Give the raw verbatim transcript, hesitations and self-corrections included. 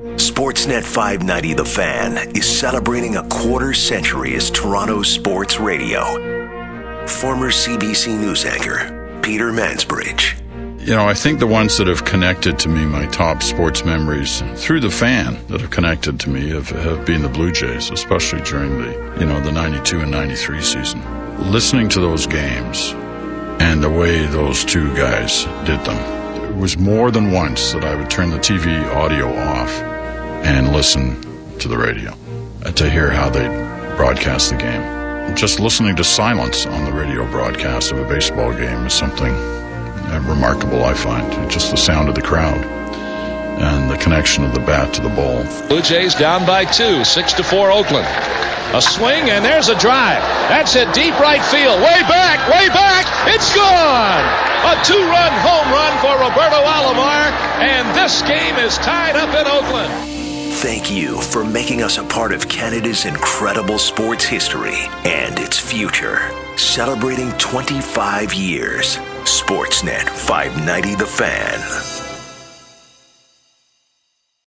Sportsnet five ninety The Fan is celebrating a quarter century as Toronto sports radio. Former C B C news anchor Peter Mansbridge. You know, I think the ones that have connected to me, my top sports memories through The Fan that have connected to me have, have been the Blue Jays, especially during the, you know, the ninety-two and ninety-three season. Listening to those games and the way those two guys did them, it was more than once that I would turn the T V audio off and listen to the radio to hear how they broadcast the game. Just listening to silence on the radio broadcast of a baseball game is something remarkable, I find. Just the sound of the crowd and the connection of the bat to the ball. Blue Jays down by two, six to four Oakland. A swing, and there's a drive. That's hit deep right field. Way back, way back. It's gone. A two-run home run for Roberto Alomar, and this game is tied up in Oakland. Thank you for making us a part of Canada's incredible sports history and its future. Celebrating twenty-five years, Sportsnet five ninety The Fan.